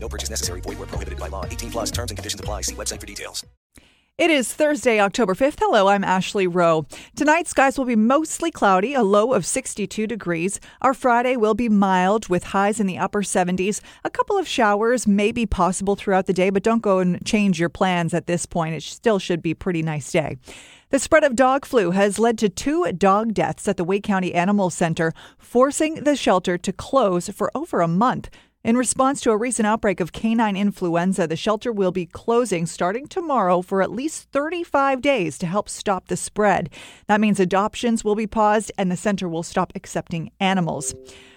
No purchase necessary. Void where prohibited by law. 18 plus terms and conditions apply. See website for details. It is Thursday, October 5th. Hello, I'm Ashley Rowe. Tonight, skies will be mostly cloudy, a low of 62 degrees. Our Friday will be mild with highs in the upper 70s. A couple of showers may be possible throughout the day, but don't go and change your plans at this point. It still should be a pretty nice day. The spread of dog flu has led to 2 dog deaths at the Wake County Animal Center, forcing the shelter to close for over a month. In response to a recent outbreak of canine influenza, the shelter will be closing starting tomorrow for at least 35 days to help stop the spread. That means adoptions will be paused and the center will stop accepting animals.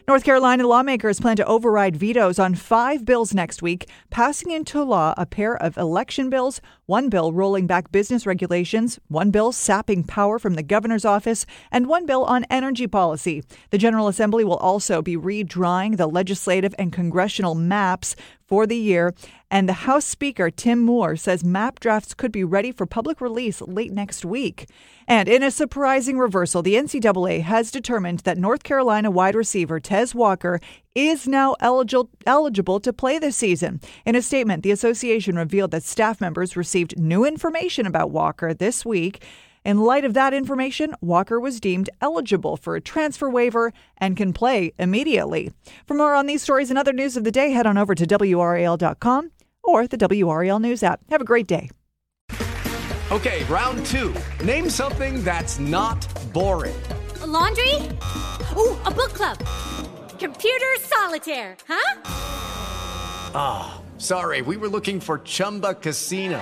North Carolina lawmakers plan to override vetoes on 5 bills next week, passing into law a pair of election bills, one bill rolling back business regulations, one bill sapping power from the governor's office, and one bill on energy policy. The General Assembly will also be redrawing the legislative and congressional maps for the year, and the House Speaker, Tim Moore, says map drafts could be ready for public release late next week. And in a surprising reversal, the NCAA has determined that North Carolina wide receiver Tez Walker is now eligible to play this season. In a statement, the association revealed that staff members received new information about Walker this week. In light of that information, Walker was deemed eligible for a transfer waiver and can play immediately. For more on these stories and other news of the day, head on over to WRAL.com or the WRAL News app. Have a great day. Okay, round 2. Name something that's not boring. A laundry? Ooh, a book club. Computer solitaire, huh? Ah, oh, sorry, we were looking for Chumba Casino.